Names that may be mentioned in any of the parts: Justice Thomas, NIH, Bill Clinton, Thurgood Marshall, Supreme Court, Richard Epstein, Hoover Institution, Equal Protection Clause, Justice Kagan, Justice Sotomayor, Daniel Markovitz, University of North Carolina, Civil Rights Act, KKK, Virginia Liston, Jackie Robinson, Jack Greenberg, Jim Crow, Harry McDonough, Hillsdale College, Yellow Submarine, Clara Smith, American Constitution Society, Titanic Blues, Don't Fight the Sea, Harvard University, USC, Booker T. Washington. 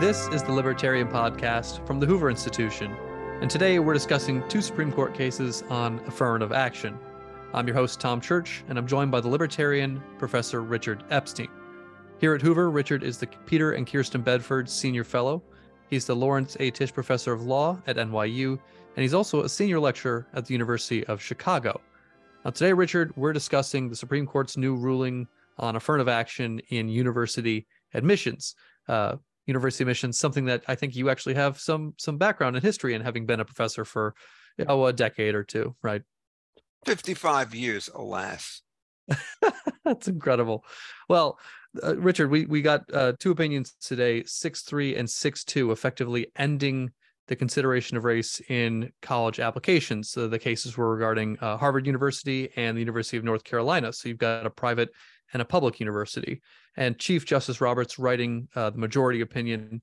This is the Libertarian podcast from the Hoover Institution, and today we're discussing two Supreme Court cases on affirmative action. I'm your host, Tom Church, and I'm joined by the Libertarian, Professor Richard Epstein. Here at Hoover, Richard is the Peter and Kirsten Bedford Senior Fellow. He's the Lawrence A. Tisch Professor of Law at NYU, and he's also a senior lecturer at the University of Chicago. Now today, Richard, we're discussing the Supreme Court's new ruling on affirmative action in university admissions. University admissions, something that I think you actually have some background in history and having been a professor for a decade or two, right? 55 years, alas. That's incredible. Well, Richard, we got two opinions today, 6-3 and 6-2, effectively ending the consideration of race in college applications. So the cases were regarding Harvard University and the University of North Carolina. So you've got a private and a public university. And Chief Justice Roberts, writing the majority opinion,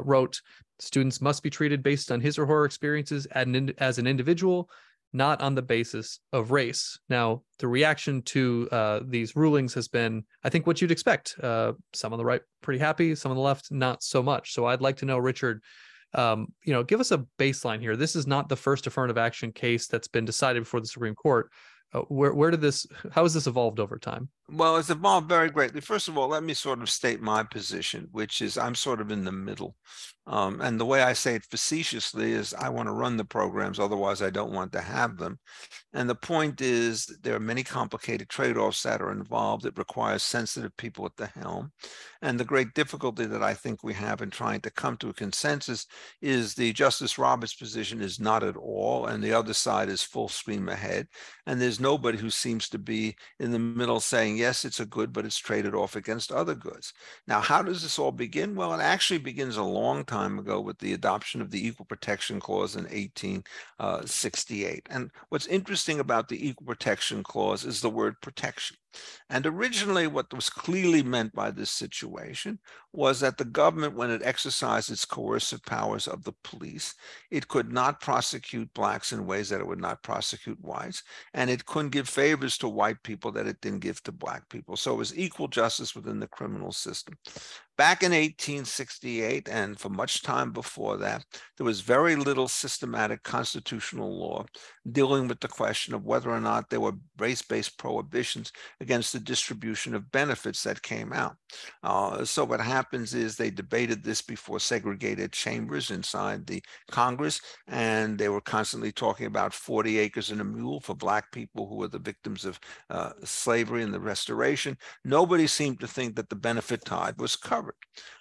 wrote, students must be treated based on his or her experiences as an individual, not on the basis of race. Now, the reaction to these rulings has been, I think, what you'd expect. Some on the right, pretty happy. Some on the left, not so much. So I'd like to know, Richard, give us a baseline here. This is not the first affirmative action case that's been decided before the Supreme Court. How has this evolved over time? Well, it's evolved very greatly. First of all, let me sort of state my position, which is I'm sort of in the middle. And the way I say it facetiously is I want to run the programs, otherwise I don't want to have them. And the point is there are many complicated trade-offs that are involved. It requires sensitive people at the helm. And the great difficulty that I think we have in trying to come to a consensus is the Justice Roberts position is not at all, and the other side is full steam ahead. And there's nobody who seems to be in the middle saying, yes, it's a good, but it's traded off against other goods. Now, how does this all begin? Well, it actually begins a long time ago with the adoption of the Equal Protection Clause in 1868. And what's interesting about the Equal Protection Clause is the word protection. And originally, what was clearly meant by this situation was that the government, when it exercised its coercive powers of the police, it could not prosecute blacks in ways that it would not prosecute whites, and it couldn't give favors to white people that it didn't give to black people. So it was equal justice within the criminal system. Back in 1868, and for much time before that, there was very little systematic constitutional law dealing with the question of whether or not there were race-based prohibitions against the distribution of benefits that came out. So what happens is they debated this before segregated chambers inside the Congress, and they were constantly talking about 40 acres and a mule for black people who were the victims of slavery and the Restoration. Nobody seemed to think that the benefit tide was covered.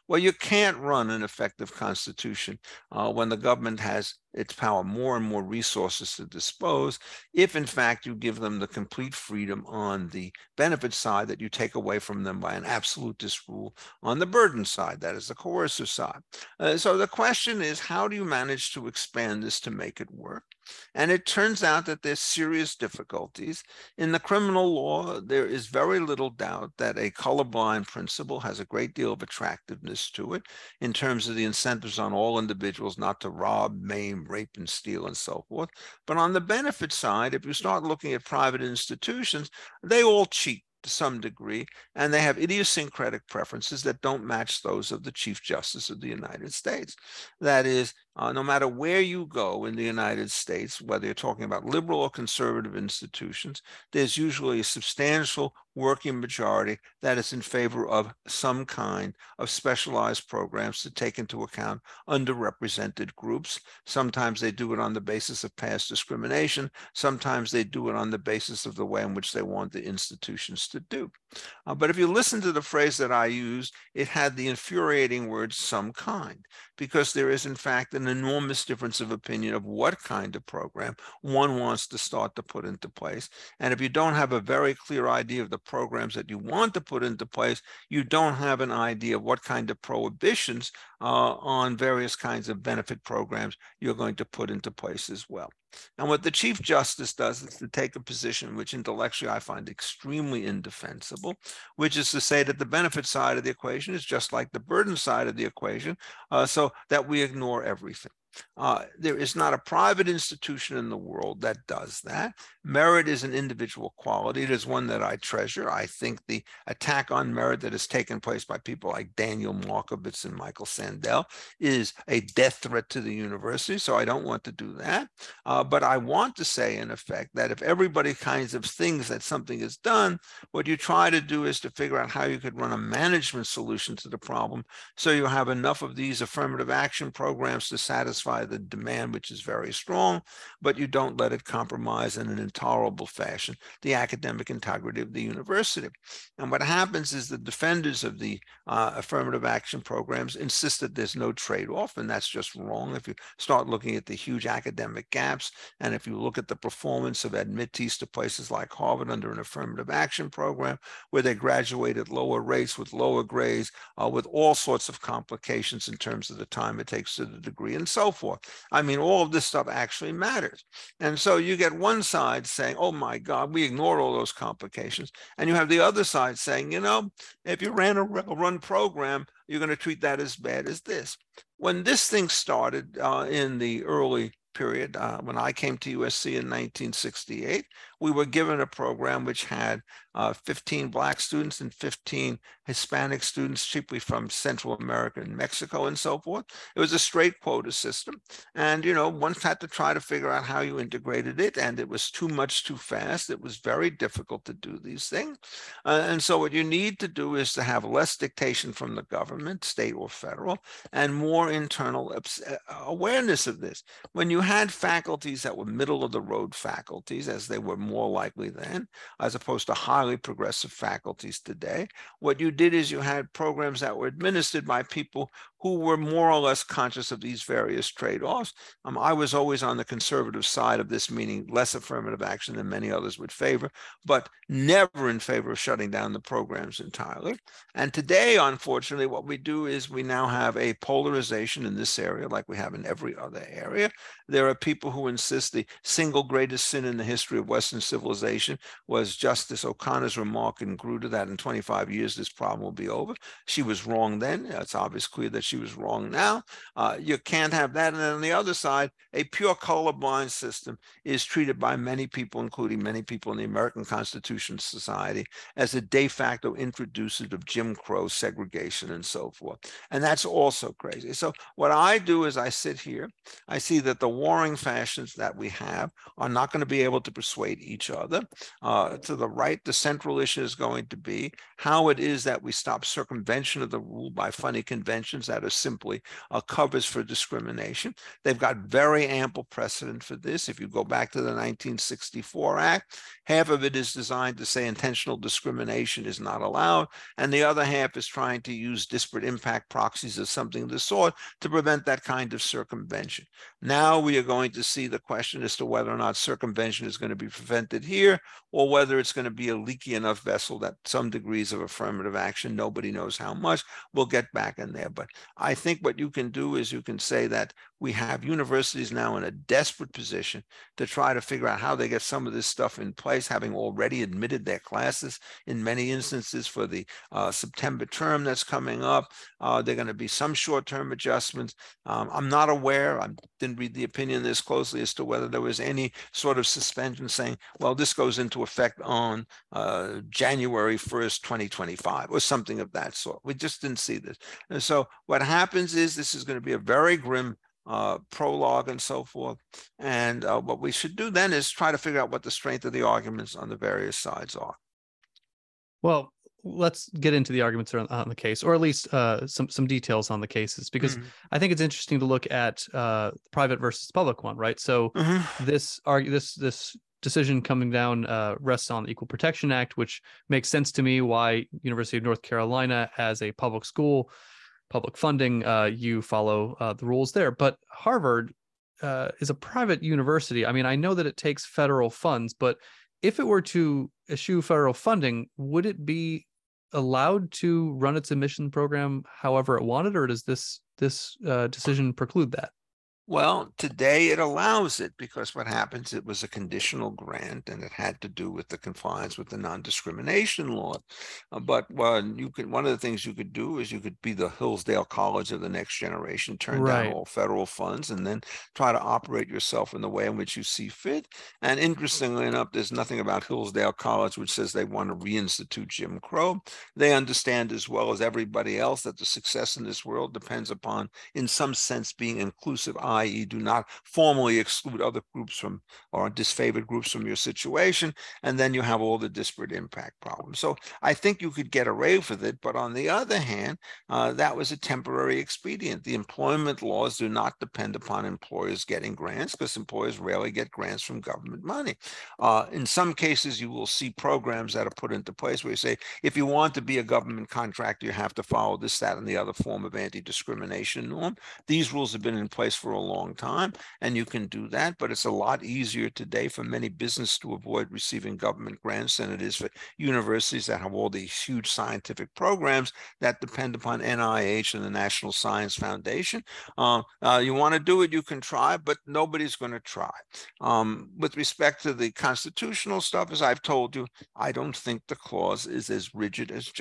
Well, you can't run an effective constitution when the government has its power more and more resources to dispose, if in fact you give them the complete freedom on the benefit side that you take away from them by an absolutist rule on the burden side, that is the coercive side. So the question is, how do you manage to expand this to make it work? And it turns out that there's serious difficulties. In the criminal law, there is very little doubt that a colorblind principle has a great deal of attractiveness to it in terms of the incentives on all individuals not to rob, maim, rape and steal and so forth. But on the benefit side, if you start looking at private institutions, they all cheat to some degree, and they have idiosyncratic preferences that don't match those of the Chief Justice of the United States. That is, no matter where you go in the United States, whether you're talking about liberal or conservative institutions, there's usually a substantial working majority that is in favor of some kind of specialized programs to take into account underrepresented groups. Sometimes they do it on the basis of past discrimination. Sometimes they do it on the basis of the way in which they want the institutions to do. But if you listen to the phrase that I used, it had the infuriating word some kind, because there is in fact an enormous difference of opinion of what kind of program one wants to start to put into place. And if you don't have a very clear idea of the programs that you want to put into place, you don't have an idea of what kind of prohibitions on various kinds of benefit programs you're going to put into place as well. And what the Chief Justice does is to take a position which intellectually I find extremely indefensible, which is to say that the benefit side of the equation is just like the burden side of the equation, so that we ignore everything. There is not a private institution in the world that does that. Merit is an individual quality. It is one that I treasure. I think the attack on merit that has taken place by people like Daniel Markovitz and Michael Sandel is a death threat to the university, so I don't want to do that. But I want to say, in effect, that if everybody kinds of things that something is done, what you try to do is to figure out how you could run a management solution to the problem so you have enough of these affirmative action programs to satisfy the demand, which is very strong, but you don't let it compromise in an intolerable fashion the academic integrity of the university. And what happens is the defenders of the affirmative action programs insist that there's no trade-off, and that's just wrong. If you start looking at the huge academic gaps, and if you look at the performance of admittees to places like Harvard under an affirmative action program, where they graduate at lower rates with lower grades, with all sorts of complications in terms of the time it takes to the degree and so forth. I mean, all of this stuff actually matters. And so you get one side saying, oh my God, we ignore all those complications. And you have the other side saying, you know, if you ran a run program, you're going to treat that as bad as this. When this thing started in the early period, when I came to USC in 1968, we were given a program which had 15 Black students and 15 Hispanic students, chiefly from Central America and Mexico and so forth. It was a straight quota system. And, you know, one had to try to figure out how you integrated it, and it was too much too fast. It was very difficult to do these things. And so what you need to do is to have less dictation from the government, state or federal, and more internal awareness of this. When you had faculties that were middle of the road faculties, as they were more likely then, as opposed to highly progressive faculties today, what you did is you had programs that were administered by people who were more or less conscious of these various trade-offs. I was always on the conservative side of this, meaning less affirmative action than many others would favor, but never in favor of shutting down the programs entirely. And today, unfortunately, what we do is we now have a polarization in this area like we have in every other area. There are people who insist the single greatest sin in the history of Western civilization was Justice O'Connor's remark in Grutter that in 25 years this problem will be over. She was wrong then. It's obvious clear that she was wrong now. You can't have that. And then on the other side, a pure colorblind system is treated by many people, including many people in the American Constitution Society, as a de facto introducer of Jim Crow segregation and so forth. And that's also crazy. So what I do is I sit here, I see that the warring factions that we have are not going to be able to persuade each other. To the right, the central issue is going to be how it is that we stop circumvention of the rule by funny conventions that are simply covers for discrimination. They've got very ample precedent for this. If you go back to the 1964 Act, half of it is designed to say intentional discrimination is not allowed, and the other half is trying to use disparate impact proxies or something of the sort to prevent that kind of circumvention. Now we are going to see the question as to whether or not circumvention is going to be prevented here, or whether it's going to be a leaky enough vessel that some degrees of affirmative action, nobody knows how much, we'll get back in there. But I think what you can do is you can say that we have universities now in a desperate position to try to figure out how they get some of this stuff in place, having already admitted their classes in many instances for the September term that's coming up. There are going to be some short-term adjustments. I'm not aware, I didn't read the opinion this closely, as to whether there was any sort of suspension saying, well, this goes into effect on January 1st, 2025, or something of that sort. We just didn't see this. And so what happens is this is going to be a very grim prologue and so forth. And what we should do then is try to figure out what the strength of the arguments on the various sides are. Well, let's get into the arguments on the case, or at least some details on the cases, because I think it's interesting to look at private versus public one, right? So this decision coming down rests on the Equal Protection Act, which makes sense to me why University of North Carolina has a public school, public funding, you follow the rules there. But Harvard is a private university. I mean, I know that it takes federal funds, but if it were to eschew federal funding, would it be allowed to run its admission program however it wanted, or does this decision preclude that? Well, today it allows it, because what happens, it was a conditional grant and it had to do with the compliance with the non-discrimination law. But one of the things you could do is you could be the Hillsdale College of the next generation, turn down all federal funds, and then try to operate yourself in the way in which you see fit. And interestingly enough, there's nothing about Hillsdale College which says they want to reinstitute Jim Crow. They understand as well as everybody else that the success in this world depends upon, in some sense, being inclusive, i.e. do not formally exclude other groups from, or disfavored groups from your situation, and then you have all the disparate impact problems. So I think you could get away with it, but on the other hand, that was a temporary expedient. The employment laws do not depend upon employers getting grants, because employers rarely get grants from government money. In some cases, you will see programs that are put into place where you say, if you want to be a government contractor, you have to follow this, that, and the other form of anti-discrimination norm. These rules have been in place for a long time, and you can do that, but it's a lot easier today for many businesses to avoid receiving government grants than it is for universities that have all these huge scientific programs that depend upon NIH and the National Science Foundation. You want to do it, you can try, but nobody's going to try. With respect to the constitutional stuff, as I've told you, I don't think the clause is as rigid as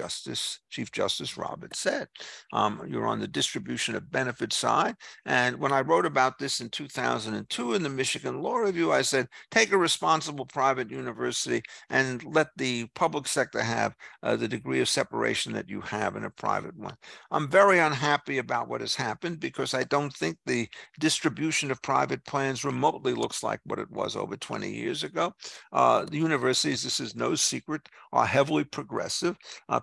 Chief Justice Roberts said. You're on the distribution of benefits side, and when I wrote about this in 2002 in the Michigan Law Review, I said, take a responsible private university and let the public sector have the degree of separation that you have in a private one. I'm very unhappy about what has happened, because I don't think the distribution of private plans remotely looks like what it was over 20 years ago. The universities, this is no secret, are heavily progressive.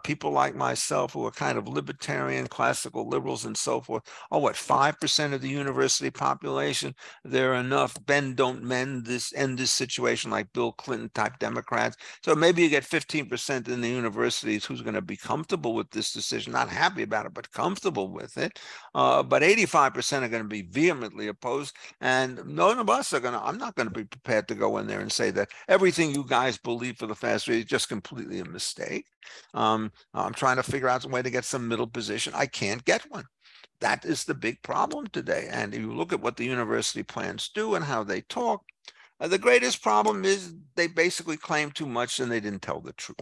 People like myself, who are kind of libertarian, classical liberals and so forth, are what, 5% of the university population. There are enough bend don't mend this, end this situation, like Bill Clinton type Democrats. So maybe you get 15% in the universities who's going to be comfortable with this decision, not happy about it, but comfortable with it. But 85% are going to be vehemently opposed, and none of us are going to, I'm not going to be prepared to go in there and say that everything you guys believe for the fast read is just completely a mistake. I'm trying to figure out some way to get some middle position. I can't get one. That is the big problem today. And if you look at what the university plans do and how they talk, the greatest problem is they basically claim too much and they didn't tell the truth.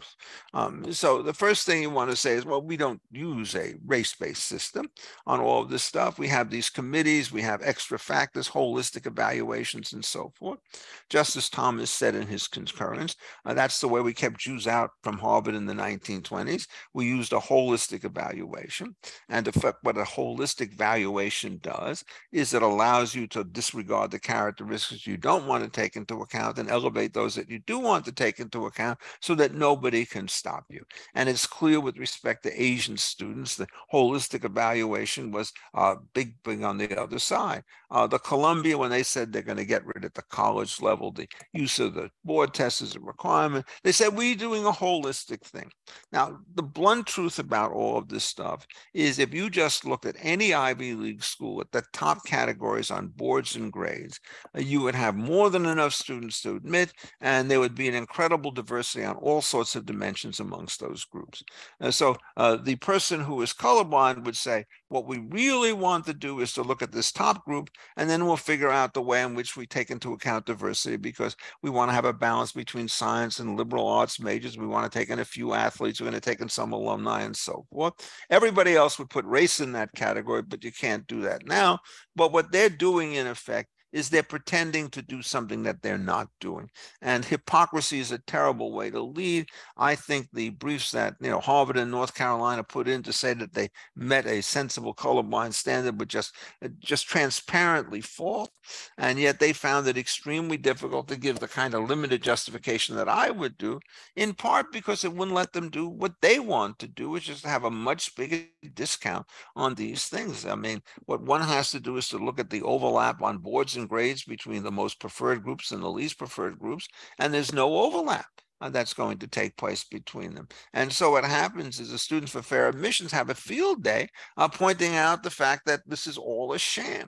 So the first thing you want to say is, well, we don't use a race-based system on all of this stuff. We have these committees, we have extra factors, holistic evaluations, and so forth. Justice Thomas said in his concurrence, that's the way we kept Jews out from Harvard in the 1920s. We used a holistic evaluation. And what a holistic evaluation does is it allows you to disregard the characteristics you don't want to take into account and elevate those that you do want to take into account, so that nobody can stop you. And it's clear with respect to Asian students, the holistic evaluation was a big thing on the other side. The Columbia, when they said they're going to get rid at the college level, the use of the board test as a requirement, they said, we're doing a holistic thing. Now, the blunt truth about all of this stuff is, if you just looked at any Ivy League school at the top categories on boards and grades, you would have more than enough students to admit, and there would be an incredible diversity on all sorts of dimensions amongst those groups. The person who is colorblind would say, what we really want to do is to look at this top group, and then we'll figure out the way in which we take into account diversity, because we want to have a balance between science and liberal arts majors. We want to take in a few athletes. We're going to take in some alumni and so forth. Everybody else would put race in that category, but you can't do that now. But what they're doing, in effect, is they're pretending to do something that they're not doing. And hypocrisy is a terrible way to lead. I think the briefs that Harvard and North Carolina put in to say that they met a sensible colorblind standard were just transparently false. And yet they found it extremely difficult to give the kind of limited justification that I would do, in part because it wouldn't let them do what they want to do, which is to have a much bigger discount on these things. I mean, what one has to do is to look at the overlap on boards and grades between the most preferred groups and the least preferred groups, and there's no overlap that's going to take place between them. And so what happens is the Students for Fair Admissions have a field day pointing out the fact that this is all a sham.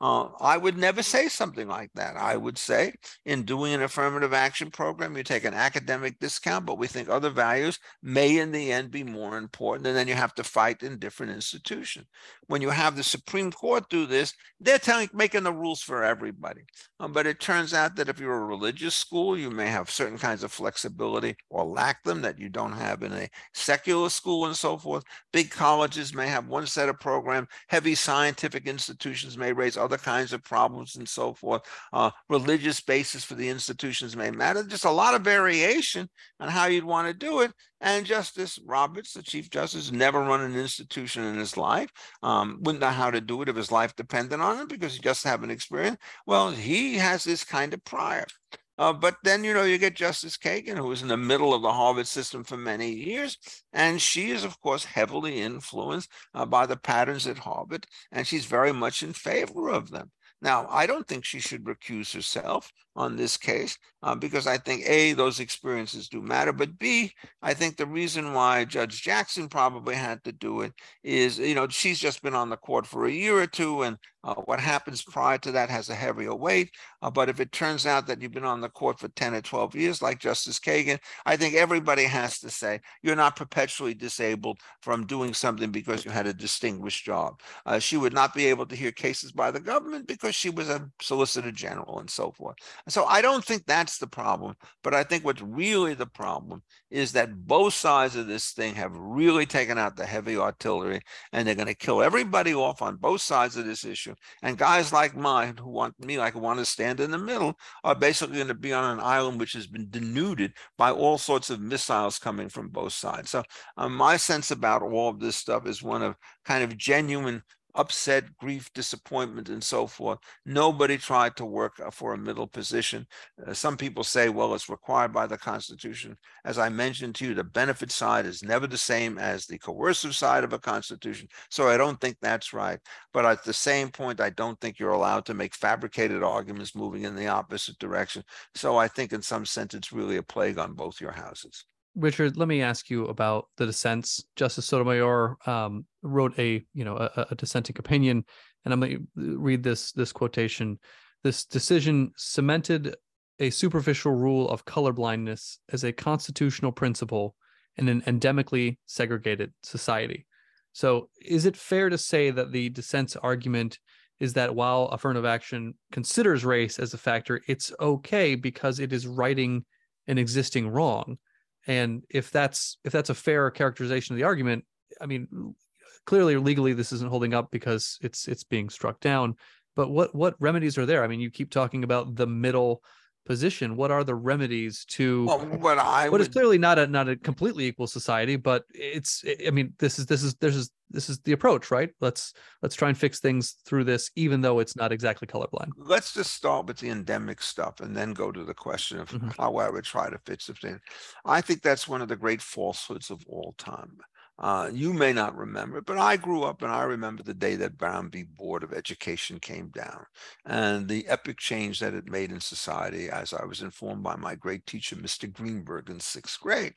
I would never say something like that. I would say, in doing an affirmative action program, you take an academic discount, but we think other values may in the end be more important, and then you have to fight in different institutions. When you have the Supreme Court do this, they're making the rules for everybody. But it turns out that if you're a religious school, you may have certain kinds of flexibility or lack them that you don't have in a secular school and so forth. Big colleges may have one set of programs. Heavy scientific institutions may raise other kinds of problems and so forth. Religious basis for the institutions may matter. Just a lot of variation on how you'd want to do it. And Justice Roberts, the Chief Justice, never run an institution in his life, wouldn't know how to do it if his life depended on it because he just haven't experienced. Well, he has this kind of prior. But then, you know, you get Justice Kagan, who was in the middle of the Harvard system for many years. And she is, of course, heavily influenced by the patterns at Harvard, and she's very much in favor of them. Now, I don't think she should recuse herself on this case because I think, A, those experiences do matter, but B, I think the reason why Judge Jackson probably had to do it is, you know, she's just been on the court for a year or two, and what happens prior to that has a heavier weight. But if it turns out that you've been on the court for 10 or 12 years, like Justice Kagan, I think everybody has to say you're not perpetually disabled from doing something because you had a distinguished job. She would not be able to hear cases by the government because she was a Solicitor General and so forth. So I don't think that's the problem. But I think what's really the problem is that both sides of this thing have really taken out the heavy artillery, and they're going to kill everybody off on both sides of this issue. And guys like mine who want me, like want to stand in the middle, are basically going to be on an island which has been denuded by all sorts of missiles coming from both sides. So my sense about all of this stuff is one of kind of genuine upset, grief, disappointment, and so forth. Nobody tried to work for a middle position. Some people say, well, it's required by the Constitution. As I mentioned to you, the benefit side is never the same as the coercive side of a Constitution, so I don't think that's right. But at the same point, I don't think you're allowed to make fabricated arguments moving in the opposite direction. So I think in some sense, it's really a plague on both your houses. Richard, let me ask you about the dissents. Justice Sotomayor wrote a dissenting opinion, and I'm going to read this quotation. "This decision cemented a superficial rule of colorblindness as a constitutional principle in an endemically segregated society." So is it fair to say that the dissent's argument is that while affirmative action considers race as a factor, it's okay because it is righting an existing wrong? And if that's a fair characterization of the argument, I mean, clearly legally this isn't holding up because it's being struck down. But what remedies are there? I mean, you keep talking about the middle position. What are the remedies to what is clearly not a completely equal society? But it's, I mean, this is the approach, right? Let's try and fix things through this, even though it's not exactly colorblind. Let's just start with the endemic stuff and then go to the question of how I would try to fix the thing. I think that's one of the great falsehoods of all time. You may not remember it, but I grew up and I remember the day that Brown v. Board of Education came down and the epic change that it made in society, as I was informed by my great teacher, Mr. Greenberg, in sixth grade.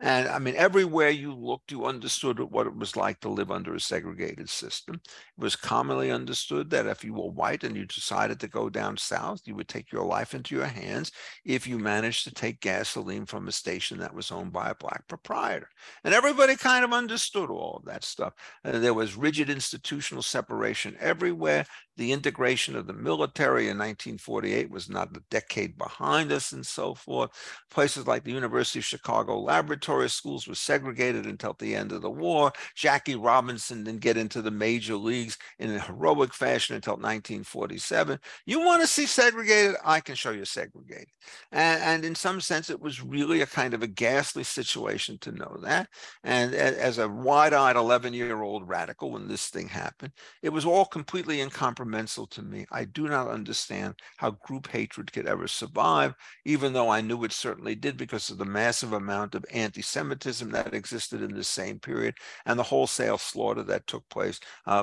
And I mean, everywhere you looked, you understood what it was like to live under a segregated system. It was commonly understood that if you were white and you decided to go down south, you would take your life into your hands if you managed to take gasoline from a station that was owned by a black proprietor. And everybody kind of understood all of that stuff. There was rigid institutional separation everywhere. The integration of the military in 1948 was not a decade behind us and so forth. Places like the University of Chicago Laboratory schools were segregated until the end of the war. Jackie Robinson didn't get into the major leagues in a heroic fashion until 1947. You want to see segregated? I can show you segregated. And in some sense, it was really a kind of a ghastly situation to know that. And as a wide-eyed 11-year-old radical, when this thing happened, it was all completely incomprehensible to me. I do not understand how group hatred could ever survive, even though I knew it certainly did because of the massive amount of anti-Semitism that existed in the same period and the wholesale slaughter that took place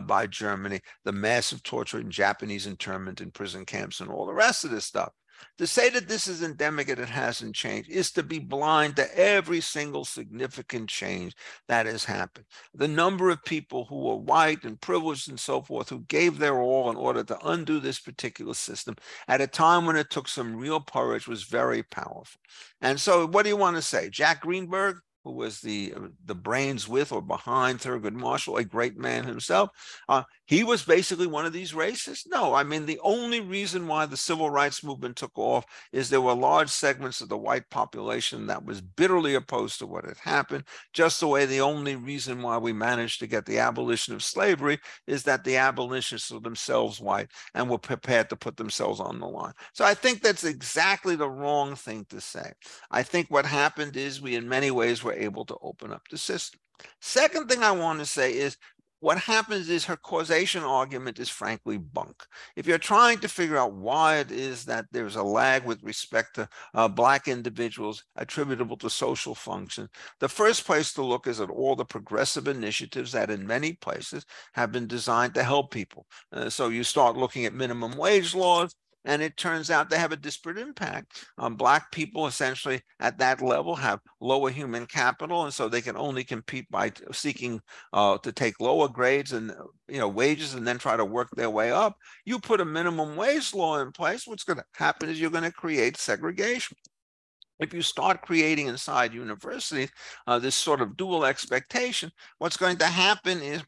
by Germany, the massive torture in Japanese internment in prison camps and all the rest of this stuff. To say that this is endemic and it hasn't changed is to be blind to every single significant change that has happened. The number of people who were white and privileged and so forth who gave their all in order to undo this particular system at a time when it took some real courage was very powerful. And so what do you want to say? Jack Greenberg, who was the brains with or behind Thurgood Marshall, a great man himself, he was basically one of these racists? No, I mean, the only reason why the civil rights movement took off is there were large segments of the white population that was bitterly opposed to what had happened, just the way the only reason why we managed to get the abolition of slavery is that the abolitionists were themselves white and were prepared to put themselves on the line. So I think that's exactly the wrong thing to say. I think what happened is we, in many ways, were able to open up the system. Second thing I want to say is what happens is her causation argument is frankly bunk. If you're trying to figure out why it is that there's a lag with respect to black individuals attributable to social function, the first place to look is at all the progressive initiatives that in many places have been designed to help people. So you start looking at minimum wage laws, and it turns out they have a disparate impact. Black people essentially at that level have lower human capital, and so they can only compete by seeking to take lower grades and wages and then try to work their way up. You put a minimum wage law in place, what's going to happen is you're going to create segregation. If you start creating inside universities this sort of dual expectation, what's going to happen is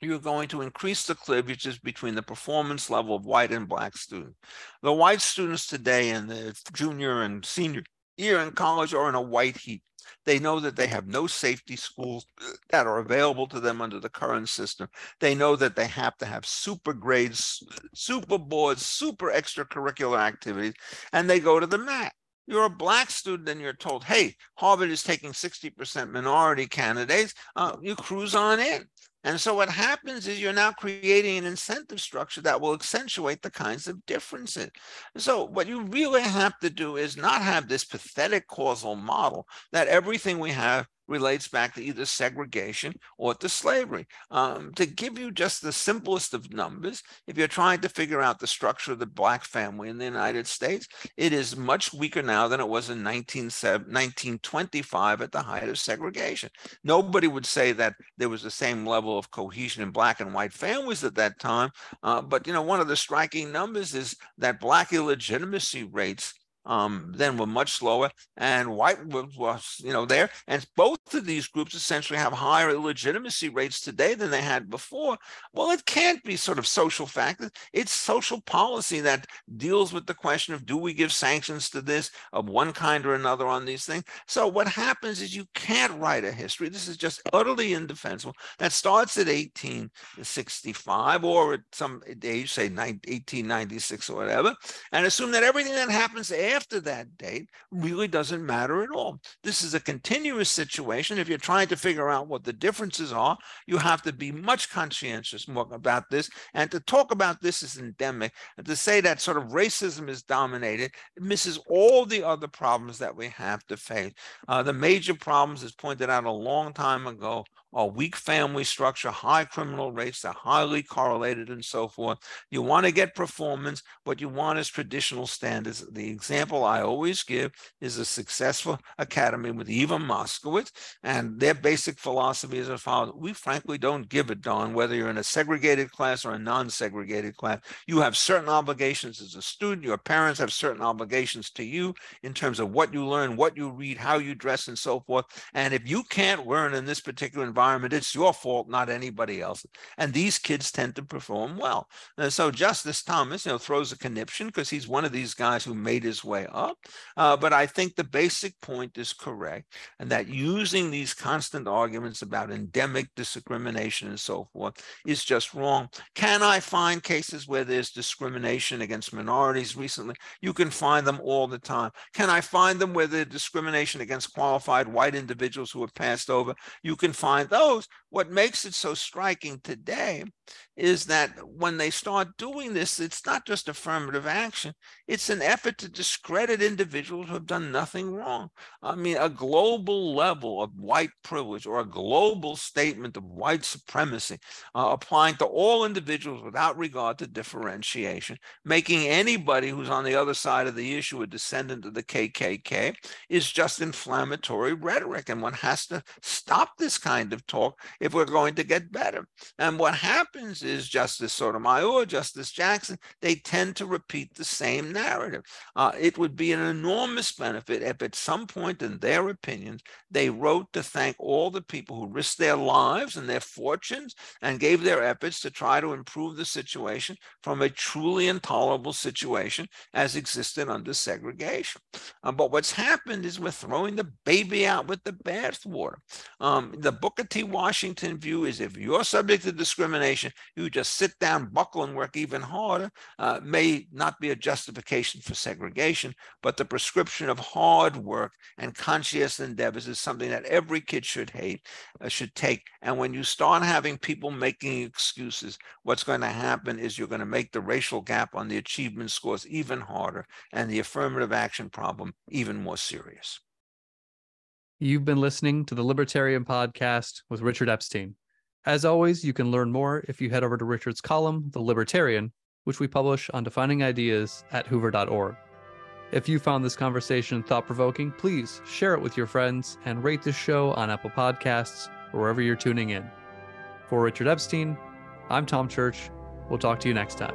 you're going to increase the cleavages between the performance level of white and black students. The white students today in the junior and senior year in college are in a white heat. They know that they have no safety schools that are available to them under the current system. They know that they have to have super grades, super boards, super extracurricular activities, and they go to the mat. You're a black student and you're told, hey, Harvard is taking 60% minority candidates, you cruise on in. And so what happens is you're now creating an incentive structure that will accentuate the kinds of differences. So what you really have to do is not have this pathetic causal model that everything we have relates back to either segregation or to slavery. To give you just the simplest of numbers, if you're trying to figure out the structure of the black family in the United States, it is much weaker now than it was in 1925 at the height of segregation. Nobody would say that there was the same level of cohesion in black and white families at that time. But one of the striking numbers is that black illegitimacy rates then were much lower, and white was there. And both of these groups essentially have higher illegitimacy rates today than they had before. Well, it can't be sort of social factors. It's social policy that deals with the question of do we give sanctions to this of one kind or another on these things. So what happens is you can't write a history. This is just utterly indefensible. That starts at 1865 or at some age, say 1896 or whatever, and assume that everything that happens after that date really doesn't matter at all. This is a continuous situation. If you're trying to figure out what the differences are, you have to be much conscientious more about this. And to talk about this as endemic, and to say that sort of racism is dominated, it misses all the other problems that we have to face. The major problems, as pointed out a long time ago, are weak family structure, high criminal rates, they're highly correlated and so forth. You want to get performance, what you want is traditional standards. The example I always give is a successful academy with Eva Moskowitz, and their basic philosophy is as follows. We frankly don't give a darn whether you're in a segregated class or a non-segregated class. You have certain obligations as a student, your parents have certain obligations to you in terms of what you learn, what you read, how you dress and so forth. And if you can't learn in this particular environment, it's your fault, not anybody else. And these kids tend to perform well. And so Justice Thomas, throws a conniption because he's one of these guys who made his way up. But I think the basic point is correct, and that using these constant arguments about endemic discrimination and so forth is just wrong. Can I find cases where there's discrimination against minorities recently? You can find them all the time. Can I find them where there's discrimination against qualified white individuals who have passed over? You can find those. What makes it so striking today is that when they start doing this, it's not just affirmative action. It's an effort to discredit individuals who have done nothing wrong. I mean, a global level of white privilege or a global statement of white supremacy applying to all individuals without regard to differentiation, making anybody who's on the other side of the issue a descendant of the KKK is just inflammatory rhetoric. And one has to stop this kind of talk if we're going to get better. And what happens is Justice Sotomayor, Justice Jackson, they tend to repeat the same narrative. It would be an enormous benefit if at some point in their opinions, they wrote to thank all the people who risked their lives and their fortunes and gave their efforts to try to improve the situation from a truly intolerable situation as existed under segregation. But what's happened is we're throwing the baby out with the bathwater. The Booker T. Washington view is if you're subject to discrimination, you just sit down, buckle, and work even harder, may not be a justification for segregation, but the prescription of hard work and conscious endeavors is something that every kid should take. And when you start having people making excuses, what's going to happen is you're going to make the racial gap on the achievement scores even harder and the affirmative action problem even more serious. You've been listening to the Libertarian Podcast with Richard Epstein. As always, you can learn more if you head over to Richard's column, The Libertarian, which we publish on Defining Ideas at hoover.org. If you found this conversation thought-provoking, please share it with your friends and rate this show on Apple Podcasts or wherever you're tuning in. For Richard Epstein, I'm Tom Church. We'll talk to you next time.